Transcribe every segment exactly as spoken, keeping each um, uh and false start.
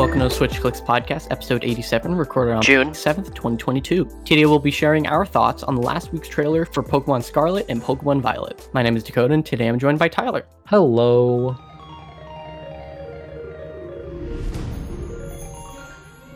Welcome to the Switch Clicks podcast, episode eighty-seven, recorded on June seventh, twenty twenty-two. Today we'll be sharing our thoughts on last week's trailer for Pokemon Scarlet and Pokemon Violet. My name is Dakota, and today I'm joined by Tyler. Hello.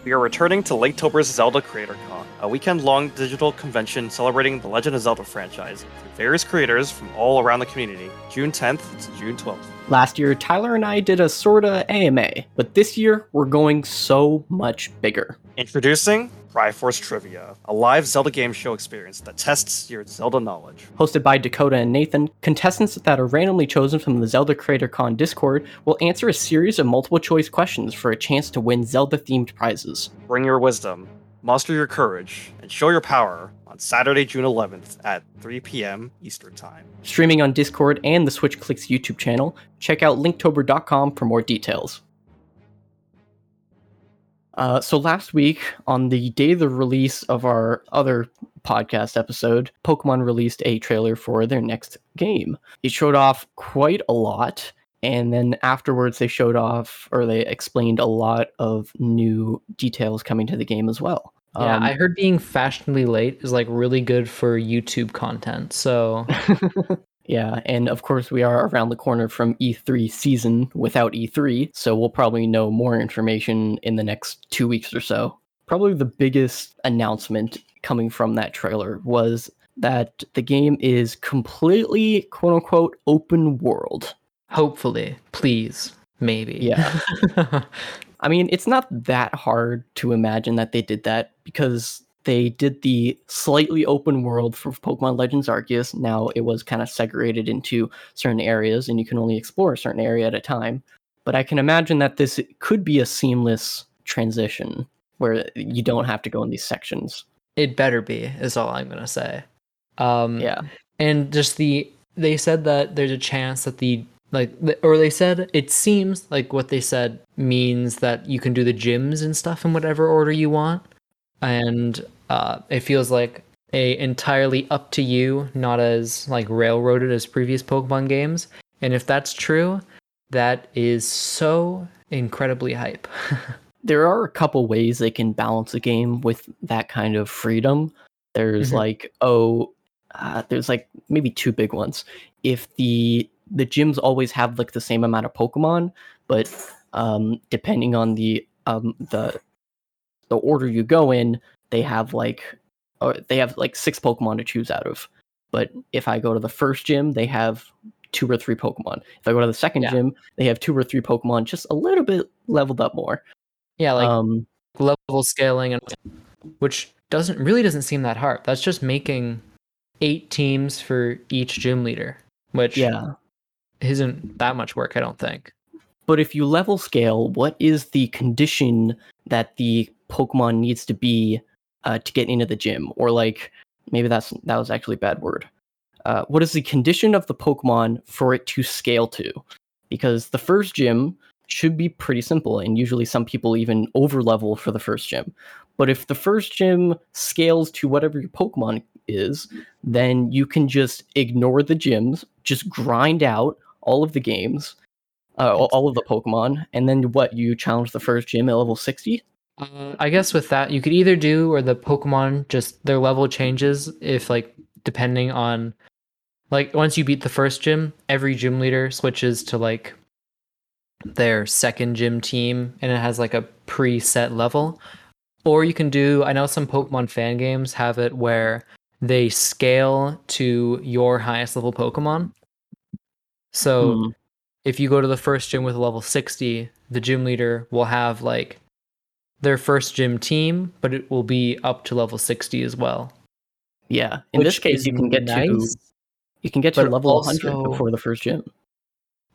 We are returning to Lake Tober's Zelda CreatorCon, a weekend-long digital convention celebrating the Legend of Zelda franchise through various creators from all around the community, June tenth to June twelfth. Last year, Tyler and I did a sorta A M A, but this year, we're going so much bigger. Introducing Triforce Trivia, a live Zelda game show experience that tests your Zelda knowledge. Hosted by Dakota and Nathan, contestants that are randomly chosen from the Zelda CreatorCon Discord will answer a series of multiple-choice questions for a chance to win Zelda-themed prizes. Bring your wisdom, muster your courage, and show your power on Saturday, June eleventh at three p.m. Eastern Time. Streaming on Discord and the Switch Clicks YouTube channel, check out Linktober dot com for more details. Uh, so last week, on the day of the release of our other podcast episode, Pokemon released a trailer for their next game. It showed off quite a lot, and then afterwards they showed off, or they explained a lot of new details coming to the game as well. Yeah, um, I heard being fashionably late is like really good for YouTube content, so... Yeah, and of course we are around the corner from E three season without E three, so we'll probably know more information in the next two weeks or so. Probably the biggest announcement coming from that trailer was that the game is completely, quote-unquote, open world. Hopefully. Please. Maybe. Yeah. I mean, it's not that hard to imagine that they did that, because... they did the slightly open world for Pokemon Legends Arceus. Now it was kind of segregated into certain areas, and you can only explore a certain area at a time. But I can imagine that this could be a seamless transition where you don't have to go in these sections. It better be, is all I'm going to say. Um, yeah. And just the, they said that there's a chance that the, like, or they said, it seems like what they said means that you can do the gyms and stuff in whatever order you want. And uh, it feels like a entirely up to you, not as like railroaded as previous Pokemon games. And if that's true, that is so incredibly hype. There are a couple ways they can balance a game with that kind of freedom. There's mm-hmm. like oh, uh, there's like maybe two big ones. If the the gyms always have like the same amount of Pokemon, but um, depending on the um, the the order you go in, they have like or they have like six Pokemon to choose out of. But if I go to the first gym, they have two or three Pokemon. If I go to the second yeah. gym, they have two or three Pokemon, just a little bit leveled up more. Yeah, like um, level scaling, and which doesn't really doesn't seem that hard. That's just making eight teams for each gym leader, which yeah. isn't that much work, I don't think. But if you level scale, what is the condition that the Pokemon needs to be uh, to get into the gym? Or like, maybe that's that was actually a bad word. Uh, what is the condition of the Pokemon for it to scale to? Because the first gym should be pretty simple, and usually some people even overlevel for the first gym. But if the first gym scales to whatever your Pokemon is, then you can just ignore the gyms, just grind out all of the games, uh, all of the Pokemon, and then what, you challenge the first gym at level sixty? Uh, I guess with that, you could either do, or the Pokemon, just their level changes if, like, depending on, like, once you beat the first gym, every gym leader switches to, like, their second gym team, and it has, like, a preset level. Or you can do, I know some Pokemon fan games have it where they scale to your highest level Pokemon. So, hmm. if you go to the first gym with a level sixty, the gym leader will have, like, their first gym team, but it will be up to level sixty as well. Yeah, in Which this case you can get nice, to you can get to level also, one hundred before the first gym.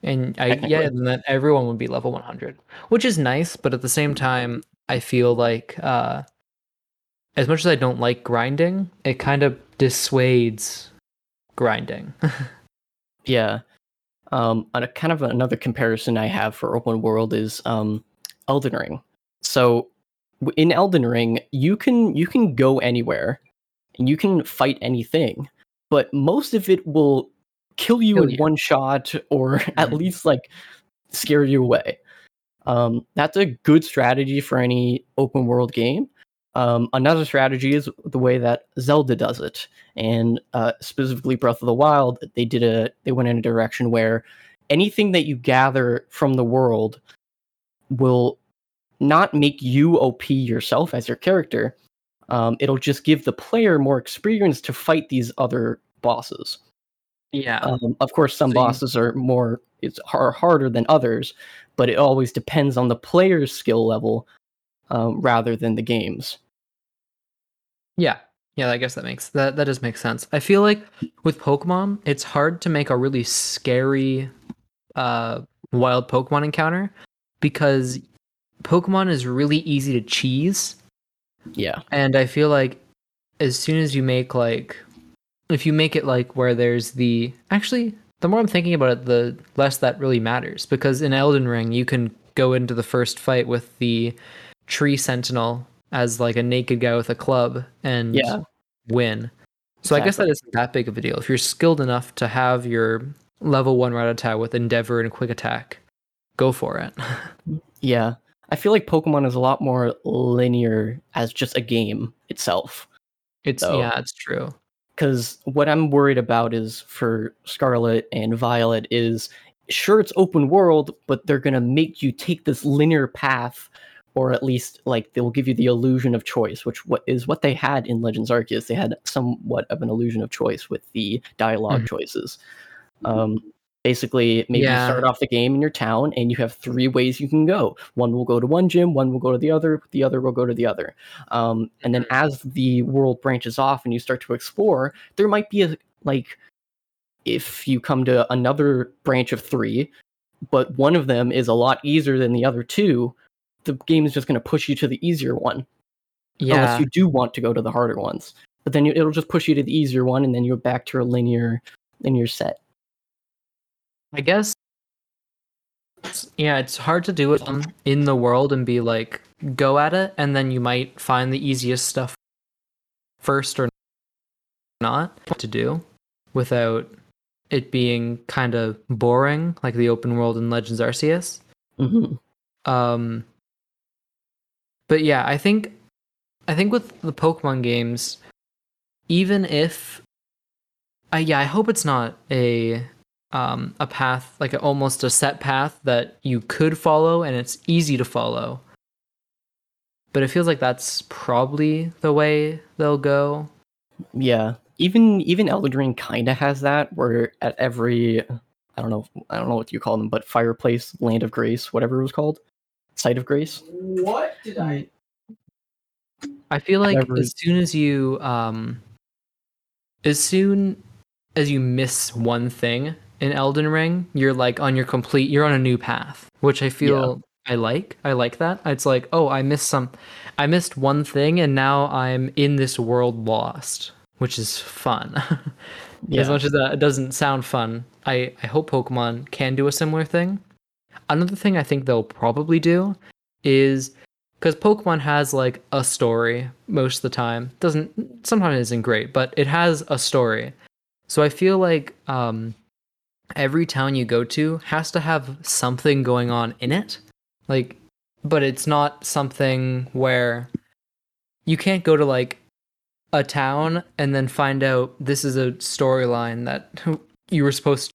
And I yeah, and then everyone would be level one hundred, which is nice, but at the same time I feel like uh as much as I don't like grinding, it kind of dissuades grinding. Yeah. Um on a kind of another comparison I have for open world is um Elden Ring. So in Elden Ring, you can you can go anywhere and you can fight anything, but most of it will kill you kill in you. one shot, or at least like scare you away. Um, that's a good strategy for any open world game. Um, another strategy is the way that Zelda does it, and uh, specifically Breath of the Wild. They did a they went in a direction where anything that you gather from the world will not make you O P yourself as your character. Um, it'll just give the player more experience to fight these other bosses. Yeah. Um, of course, some so bosses you... are more it's are harder than others, but it always depends on the player's skill level um, rather than the game's. Yeah. Yeah, I guess that makes that that does make sense. I feel like with Pokemon, it's hard to make a really scary uh, wild Pokemon encounter because Pokemon is really easy to cheese. Yeah. And I feel like as soon as you make like if you make it like where there's the actually the more I'm thinking about it, the less that really matters, because in Elden Ring you can go into the first fight with the tree sentinel as like a naked guy with a club and yeah. win. So exactly. I guess that isn't that big of a deal. If you're skilled enough to have your level one Rattata with Endeavor and Quick Attack, go for it. Yeah. I feel like Pokemon is a lot more linear as just a game itself. It's so, yeah, it's true. Because what I'm worried about is for Scarlet and Violet is, sure, it's open world, but they're going to make you take this linear path, or at least like they'll give you the illusion of choice, which what is what they had in Legends Arceus. They had somewhat of an illusion of choice with the dialogue mm. choices. Um Basically, maybe yeah. you start off the game in your town and you have three ways you can go. One will go to one gym, one will go to the other, the other will go to the other. Um, and then as the world branches off and you start to explore, there might be a, like, if you come to another branch of three, but one of them is a lot easier than the other two, the game is just going to push you to the easier one. Yeah. Unless you do want to go to the harder ones. But then it'll just push you to the easier one and then you're back to a linear, linear set. I guess, yeah, it's hard to do it in the world and be like, go at it, and then you might find the easiest stuff first or not to do without it being kind of boring, like the open world in Legends Arceus. Mm-hmm. Um, but yeah, I think, I think with the Pokemon games, even if, uh, yeah, I hope it's not a... Um, a path, like a, almost a set path that you could follow and it's easy to follow. But it feels like that's probably the way they'll go. Yeah. Even even Elden Ring kind of has that, where at every, I don't know, I don't know what you call them, but Fireplace, Land of Grace, whatever it was called. Site of Grace. What did I... I feel like every... as soon as you, um, as soon as you miss one thing, in Elden Ring, you're like on your complete, you're on a new path, which I feel yeah. I like. I like that. It's like, oh, I missed some, I missed one thing, and now I'm in this world lost, which is fun. yeah. As much as that doesn't sound fun, I, I hope Pokemon can do a similar thing. Another thing I think they'll probably do is, because Pokemon has like a story most of the time. Doesn't, sometimes it isn't great, but it has a story. So I feel like, um, every town you go to has to have something going on in it. Like, but it's not something where you can't go to like a town and then find out this is a storyline that you were supposed to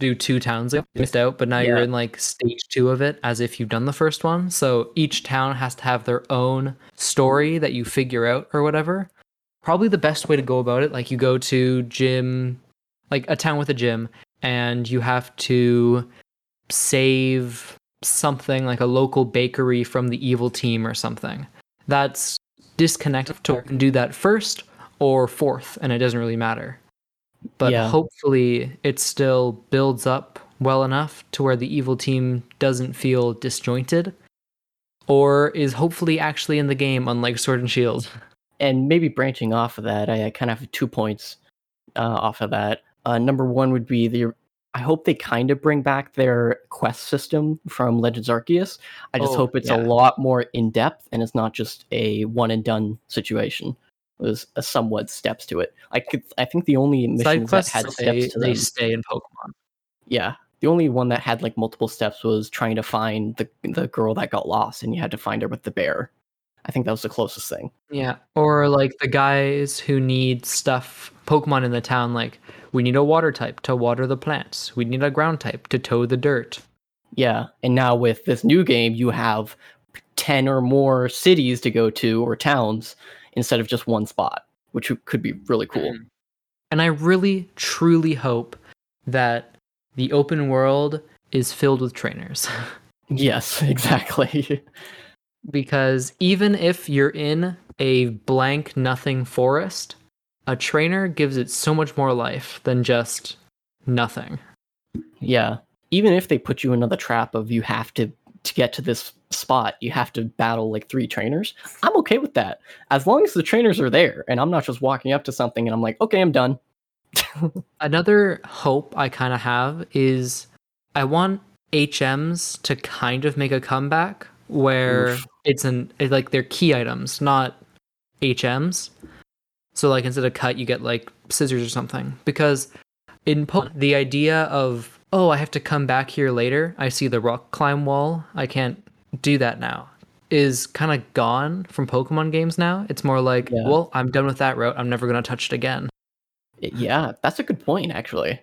do two towns ago, missed out, but now yeah. you're in like stage two of it as if you've done the first one. So each town has to have their own story that you figure out or whatever. Probably the best way to go about it, like you go to gym... like a town with a gym, and you have to save something like a local bakery from the evil team or something. That's disconnected to do that first or fourth, and it doesn't really matter. But yeah. hopefully it still builds up well enough to where the evil team doesn't feel disjointed or is hopefully actually in the game, unlike Sword and Shield. And maybe branching off of that, I kind of have two points uh, off of that. Uh, number one would be the. I hope they kind of bring back their quest system from Legends Arceus. I just oh, hope it's yeah. a lot more in depth and it's not just a one and done situation. There's a somewhat steps to it. I could. I think the only missions that had steps they, to them, they stay in Pokemon. Yeah, The only one that had like multiple steps was trying to find the the girl that got lost, and you had to find her with the bear. I think that was the closest thing. Yeah, or like the guys who need stuff, Pokemon in the town, like we need a water type to water the plants. We need a ground type to tow the dirt. Yeah, and now with this new game, you have ten or more cities to go to or towns instead of just one spot, which could be really cool. And I really, truly hope that the open world is filled with trainers. Yes, exactly. Because even if you're in a blank nothing forest, a trainer gives it so much more life than just nothing. Yeah. Even if they put you into the trap of you have to, to get to this spot, you have to battle like three trainers, I'm okay with that. As long as the trainers are there and I'm not just walking up to something and I'm like, okay, I'm done. Another hope I kind of have is I want H Ms to kind of make a comeback where Oof. it's an it's like they're key items, not H Ms. So like instead of cut, you get like scissors or something. Because in po- the idea of, oh, I have to come back here later, I see the rock climb wall, I can't do that now, is kind of gone from Pokemon games now. It's more like, yeah. well, I'm done with that route. I'm never going to touch it again. Yeah, that's a good point, actually.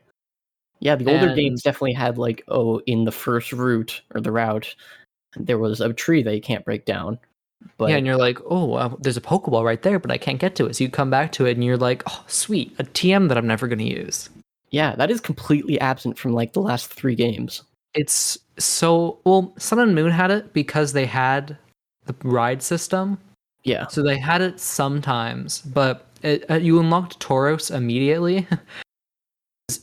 Yeah, the older and... games definitely had like, oh, in the first route or the route, there was a tree that you can't break down. But... yeah, and you're like, oh, well, there's a Pokeball right there, but I can't get to it. So you come back to it and you're like, oh, sweet, a T M that I'm never going to use. Yeah, that is completely absent from like the last three games. It's so, well, Sun and Moon had it because they had the ride system. Yeah. So they had it sometimes, but it, you unlocked Tauros immediately.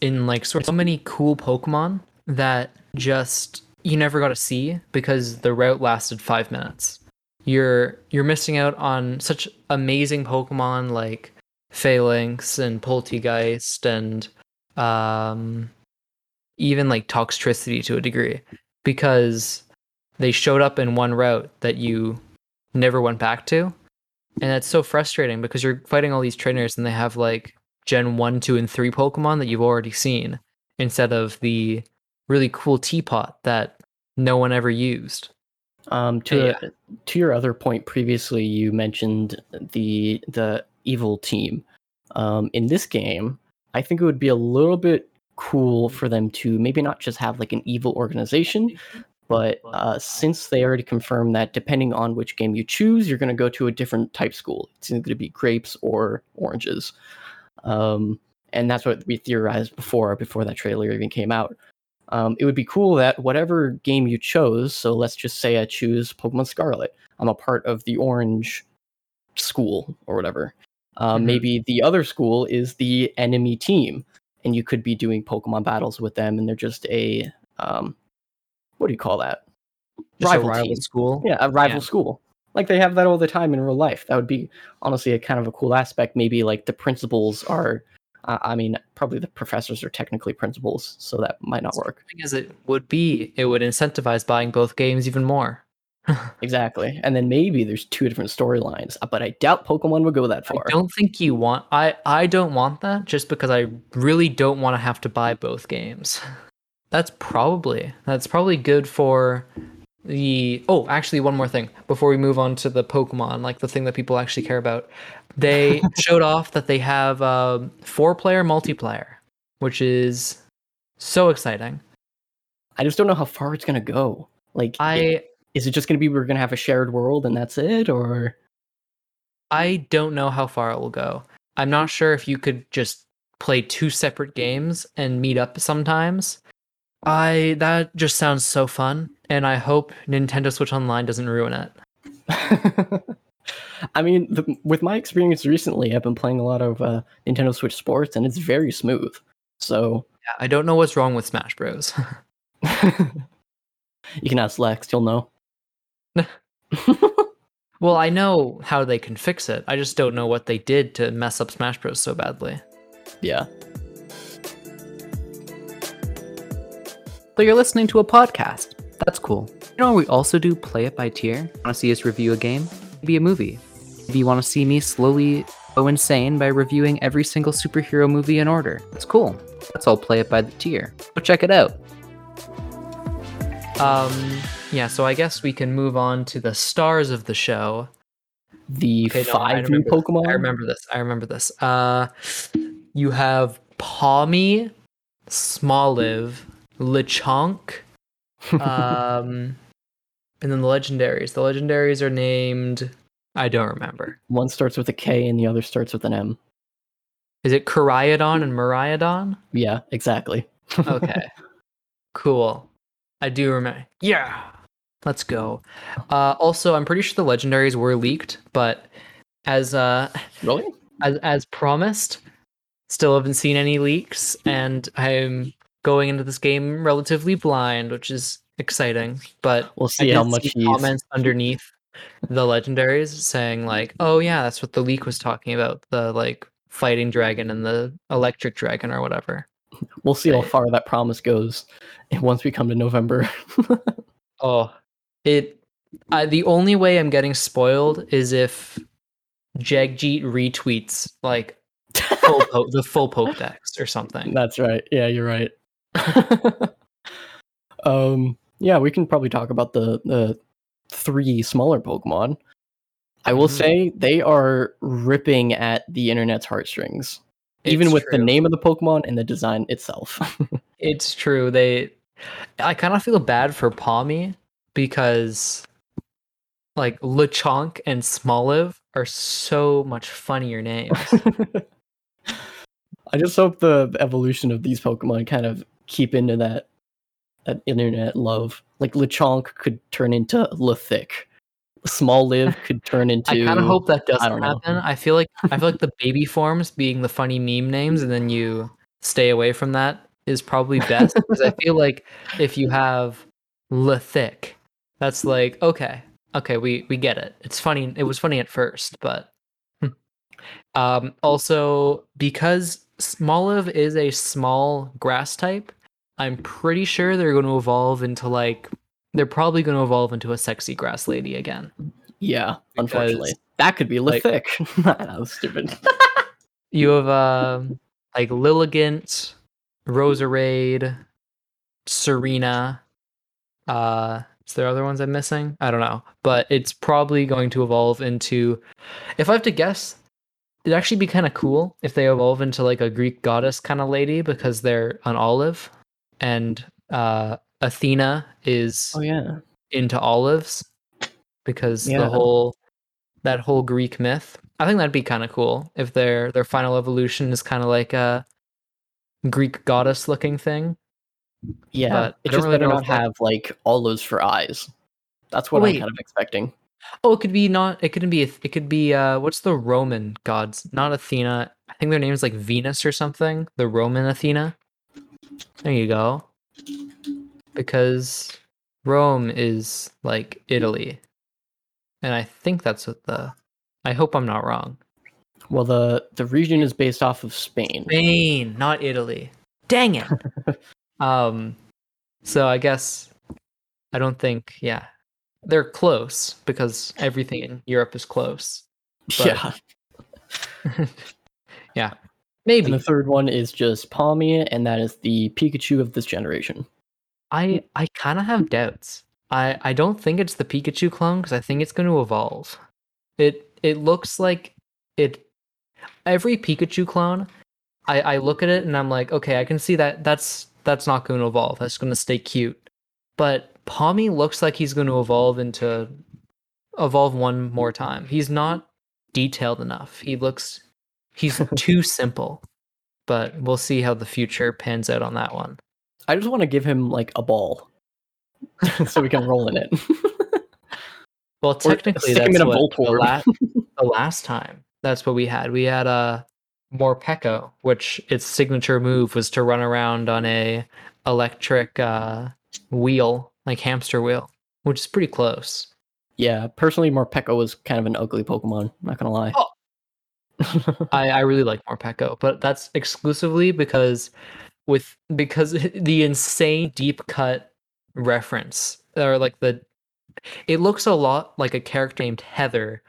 In like so many cool Pokemon that just you never got to see because the route lasted five minutes. You're you're missing out on such amazing Pokemon like Phalanx and Poltegeist and um, even like Toxtricity to a degree because they showed up in one route that you never went back to. And that's so frustrating because you're fighting all these trainers and they have like Gen one, two, and three Pokemon that you've already seen instead of the really cool teapot that no one ever used. Um, to yeah. to your other point previously, you mentioned the the evil team. Um, in this game, I think it would be a little bit cool for them to maybe not just have like an evil organization, but uh, since they already confirmed that depending on which game you choose, you're going to go to a different type school. It's either going to be grapes or oranges. Um, and that's what we theorized before, before that trailer even came out. Um, it would be cool that whatever game you chose, so let's just say I choose Pokemon Scarlet, I'm a part of the orange school or whatever. Uh, mm-hmm. Maybe the other school is the enemy team, and you could be doing Pokemon battles with them, and they're just a... Um, what do you call that? Just rival, a rival team. School? Yeah, a rival yeah. school. Like they have that all the time in real life. That would be honestly a kind of a cool aspect. Maybe like the principals are, uh, I mean, probably the professors are technically principals, so that might not work. The thing is, it would be, it would incentivize buying both games even more. Exactly. And then maybe there's two different storylines, but I doubt Pokemon would go that far. I don't think you want, I, I don't want that just because I really don't want to have to buy both games. That's probably that's probably good for the oh actually one more thing before we move on to the Pokemon, like the thing that people actually care about. They showed off that they have um, four player multiplayer, which is so exciting. I just don't know how far it's gonna go. Like, I it, is it just gonna be we're gonna have a shared world and that's it, or I don't know how far it will go. I'm not sure if you could just play two separate games and meet up sometimes. I that just sounds so fun, and I hope Nintendo Switch Online doesn't ruin it. I mean, the, with my experience recently, I've been playing a lot of uh, Nintendo Switch Sports, and it's very smooth. So yeah, I don't know what's wrong with Smash Bros. You can ask Lex; he'll know. Well, I know how they can fix it. I just don't know what they did to mess up Smash Bros. So badly. Yeah. So you're listening to a podcast. That's cool. You know what we also do? Play it by tier. Want to see us review a game? Maybe a movie. Maybe you want to see me slowly go insane by reviewing every single superhero movie in order. That's cool. That's all Play It by the Tier. So check it out. Um, yeah, so I guess we can move on to the stars of the show. The okay, five no, new Pokemon? This. I remember this. I remember this. Uh, you have Pawmi, Smoliv, LeChonk, um, and then the legendaries. The legendaries are named... I don't remember. One starts with a K and the other starts with an M. Is it Koraidon and Mariadon? Yeah, exactly. Okay. Cool. I do remember. Yeah! Let's go. Uh, also, I'm pretty sure the legendaries were leaked, but as uh, really? as as promised, still haven't seen any leaks, and I'm going into this game relatively blind, which is exciting. But we'll see I how much see comments underneath the legendaries saying like, "Oh yeah, that's what the leak was talking about, the like fighting dragon and the electric dragon or whatever." We'll see how far that promise goes once we come to November. Oh. It uh, the only way I'm getting spoiled is if Jagjeet retweets like full po- the full Pokedex or something. That's right. Yeah, you're right. um, yeah, we can probably talk about the the three smaller Pokemon. I will mm-hmm. say they are ripping at the internet's heartstrings, it's even with true. The name of the Pokemon and the design itself. It's true. They, I kind of feel bad for Pawmi. Because, like, LeChonk and Smoliv are so much funnier names. I just hope the evolution of these Pokemon kind of keep into that that internet love. Like, LeChonk could turn into Lethic. Smoliv could turn into... I kind of hope that doesn't I happen. I feel like I feel like the baby forms being the funny meme names, and then you stay away from that is probably best. Because I feel like if you have Lethic... That's like, okay, okay, we, we get it. It's funny. It was funny at first, but... um, also, because Smoliv is a small grass type, I'm pretty sure they're going to evolve into, like... They're probably going to evolve into a sexy grass lady again. Yeah, because, unfortunately. That could be Lethic. Like, that was stupid. You have, uh, like, Lilligant, Roserade, Serena, uh... Is there other ones I'm missing? I don't know. But it's probably going to evolve into... If I have to guess, it'd actually be kind of cool if they evolve into like a Greek goddess kind of lady because they're an olive. And uh, Athena is oh, yeah. into olives because yeah. the whole that whole Greek myth. I think that'd be kind of cool if their their final evolution is kind of like a Greek goddess looking thing. Yeah, but it just really better not have like olives for eyes. That's what oh, I'm kind of expecting. Oh, it could be not. It couldn't be. It could be. Uh, what's the Roman gods? Not Athena. I think their name is like Venus or something. The Roman Athena. There you go. Because Rome is like Italy, and I think that's what the. I hope I'm not wrong. Well, the the region is based off of Spain. Spain, not Italy. Dang it. Um, so I guess I don't think, yeah, they're close because everything in Europe is close. But... Yeah. Yeah, maybe. And the third one is just Pawmi, and that is the Pikachu of this generation. I, I kind of have doubts. I, I don't think it's the Pikachu clone because I think it's going to evolve. It, it looks like it, every Pikachu clone, I, I look at it and I'm like, okay, I can see that that's, that's not going to evolve. That's going to stay cute. But Pawmi looks like he's going to evolve into evolve one more time. He's not detailed enough. He looks he's too simple. But we'll see how the future pans out on that one. I just want to give him like a ball so we can roll in it. Well, technically that's in a what the, la- the last time. That's what we had. We had a Morpeko, which its signature move was to run around on a electric uh, wheel, like hamster wheel, which is pretty close. Yeah, personally, Morpeko was kind of an ugly Pokemon. Not gonna lie. Oh. I, I really like Morpeko, but that's exclusively because with because the insane deep cut reference, or like the, it looks a lot like a character named Heather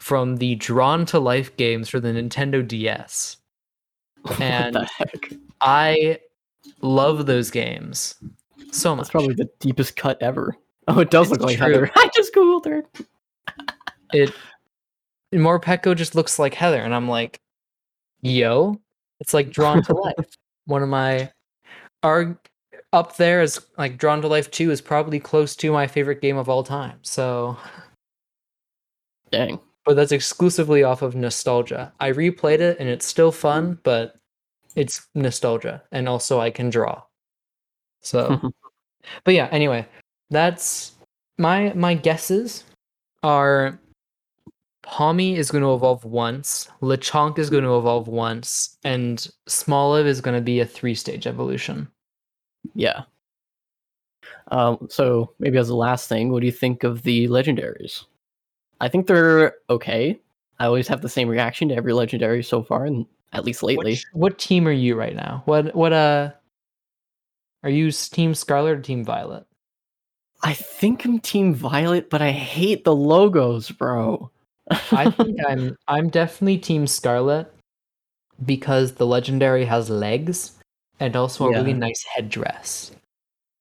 from the Drawn to Life games for the Nintendo D S. And I love those games. So much. That's probably the deepest cut ever. Oh, it does it's look like true. Heather. I just Googled her. It Morpeko just looks like Heather, and I'm like, yo, it's like Drawn to Life. One of my are up there is like Drawn to Life two is probably close to my favorite game of all time. So dang. But that's exclusively off of nostalgia. I replayed it and it's still fun, but it's nostalgia. And also I can draw. So but yeah, anyway, that's my my guesses are Pawmi is going to evolve once, LeChonk is going to evolve once, and Smoliv is going to be a three-stage evolution. Yeah. Um, so maybe as the last thing, what do you think of the legendaries? I think they're okay. I always have the same reaction to every legendary so far, and at least lately. Which, what team are you right now? What what uh? Are you Team Scarlet or Team Violet? I think I'm Team Violet, but I hate the logos, bro. I think I'm I'm definitely Team Scarlet because the legendary has legs and also a yeah. really nice headdress.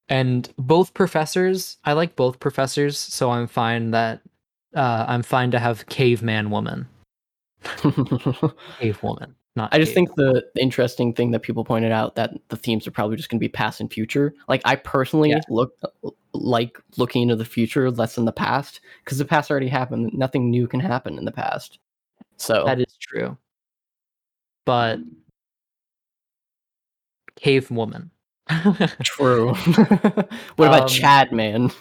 And both professors, I like both professors, so I'm fine that uh, I'm fine to have caveman woman. Cave woman. Not I just cave. think the interesting thing that people pointed out that the themes are probably just going to be past and future. Like I personally yeah. look like looking into the future less than the past because the past already happened. Nothing new can happen in the past. So that is true. But cave woman. True. What about um, Chad man?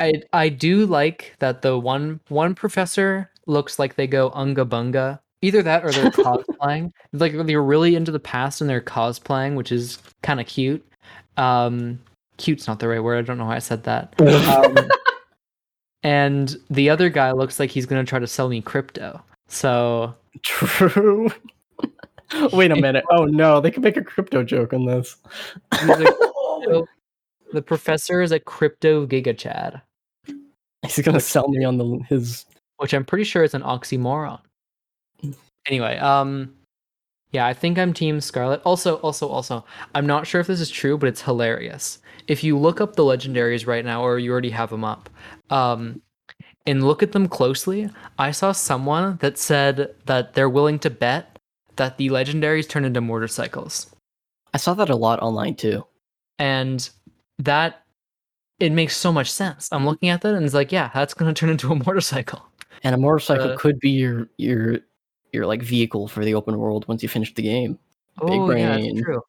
I I do like that the one one professor looks like they go unga bunga. Either that or they're cosplaying. Like they're really into the past and they're cosplaying, which is kind of cute. Um, cute's not the right word. I don't know why I said that. um, and the other guy looks like he's going to try to sell me crypto. So true. Wait a minute. Oh no, they can make a crypto joke on this. Crypto, the professor is a crypto giga chad. He's going to sell me on the his, which I'm pretty sure is an oxymoron. Anyway, um, yeah, I think I'm Team Scarlet. Also, also, also, I'm not sure if this is true, but it's hilarious. If you look up the legendaries right now, or you already have them up, um, and look at them closely, I saw someone that said that they're willing to bet that the legendaries turn into motorcycles. I saw that a lot online too. And that, it makes so much sense. I'm looking at that and it's like, yeah, that's going to turn into a motorcycle. And a motorcycle uh, could be your... your... your like vehicle for the open world once you finish the game. Oh, big brain. Yeah, that's true.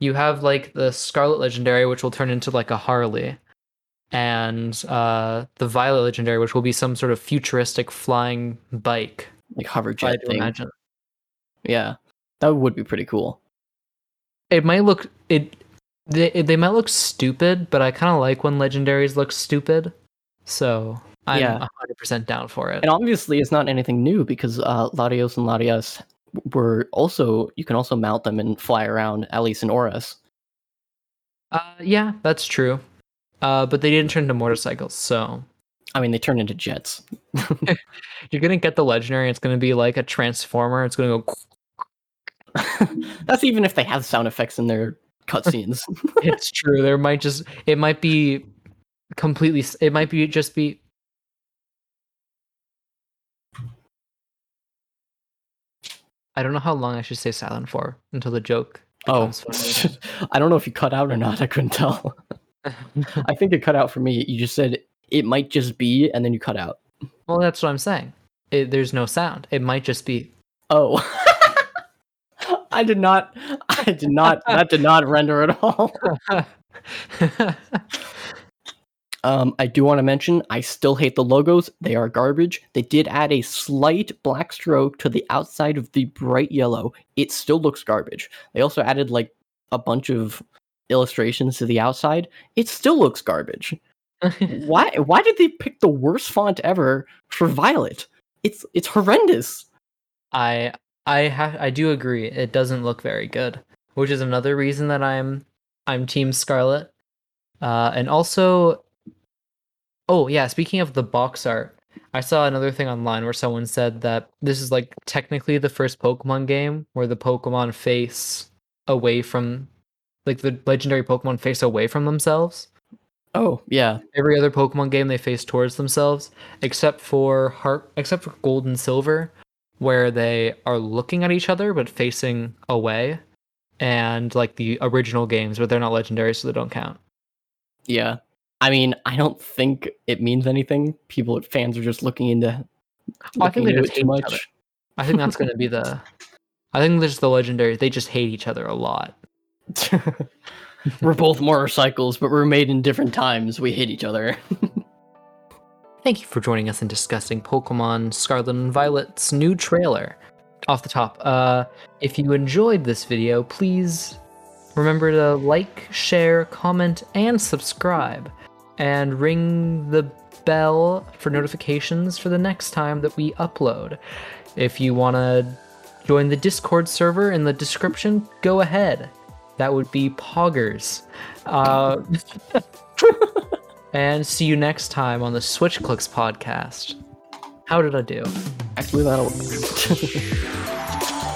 You have like the Scarlet Legendary, which will turn into like a Harley, and uh, the Violet Legendary, which will be some sort of futuristic flying bike, like hover jet thing. Imagine. Yeah, that would be pretty cool. It might look it. They they might look stupid, but I kind of like when legendaries look stupid. So. I'm yeah. one hundred percent down for it. And obviously it's not anything new because uh, Latios and Latias were also, you can also mount them and fly around, at least in Auras. Uh, yeah, that's true. Uh, but they didn't turn into motorcycles, so... I mean, they turned into jets. You're going to get the legendary, it's going to be like a transformer, it's going to go... That's even if they have sound effects in their cutscenes. It's true, there might just... It might be completely... It might be just be... I don't know how long I should stay silent for until the joke becomes oh. funny. I don't know if you cut out or not. I couldn't tell. I think it cut out for me. You just said it might just be, and then you cut out. Well, that's what I'm saying. It, there's no sound. It might just be. Oh, I did not. I did not. That did not render at all. Um, I do want to mention, I still hate the logos. They are garbage. They did add a slight black stroke to the outside of the bright yellow. It still looks garbage. They also added like a bunch of illustrations to the outside. It still looks garbage. Why? Why did they pick the worst font ever for Violet? It's it's horrendous. I I ha- I do agree. It doesn't look very good, which is another reason that I'm I'm Team Scarlet, uh, and also. Oh, yeah, speaking of the box art, I saw another thing online where someone said that this is, like, technically the first Pokemon game where the Pokemon face away from like the legendary Pokemon face away from themselves. Oh, yeah. Every other Pokemon game they face towards themselves, except for Heart, except for Gold and Silver, where they are looking at each other but facing away, and like the original games where they're not legendary, so they don't count. Yeah. I mean, I don't think it means anything. People, fans are just looking into. Looking I think they just too much. I think that's going to be the. I think there's the legendary. They just hate each other a lot. We're both motorcycles, but we're made in different times. We hit each other. Thank you for joining us in discussing Pokemon Scarlet and Violet's new trailer. Off the top, uh, if you enjoyed this video, please remember to like, share, comment, and subscribe. And ring the bell for notifications for the next time that we upload. If you want to join the Discord server in the description, go ahead. That would be Poggers. Uh, and see you next time on the Switch Clicks podcast. How did I do? Actually, that'll work.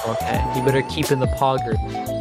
Okay, you better keep in the Poggers.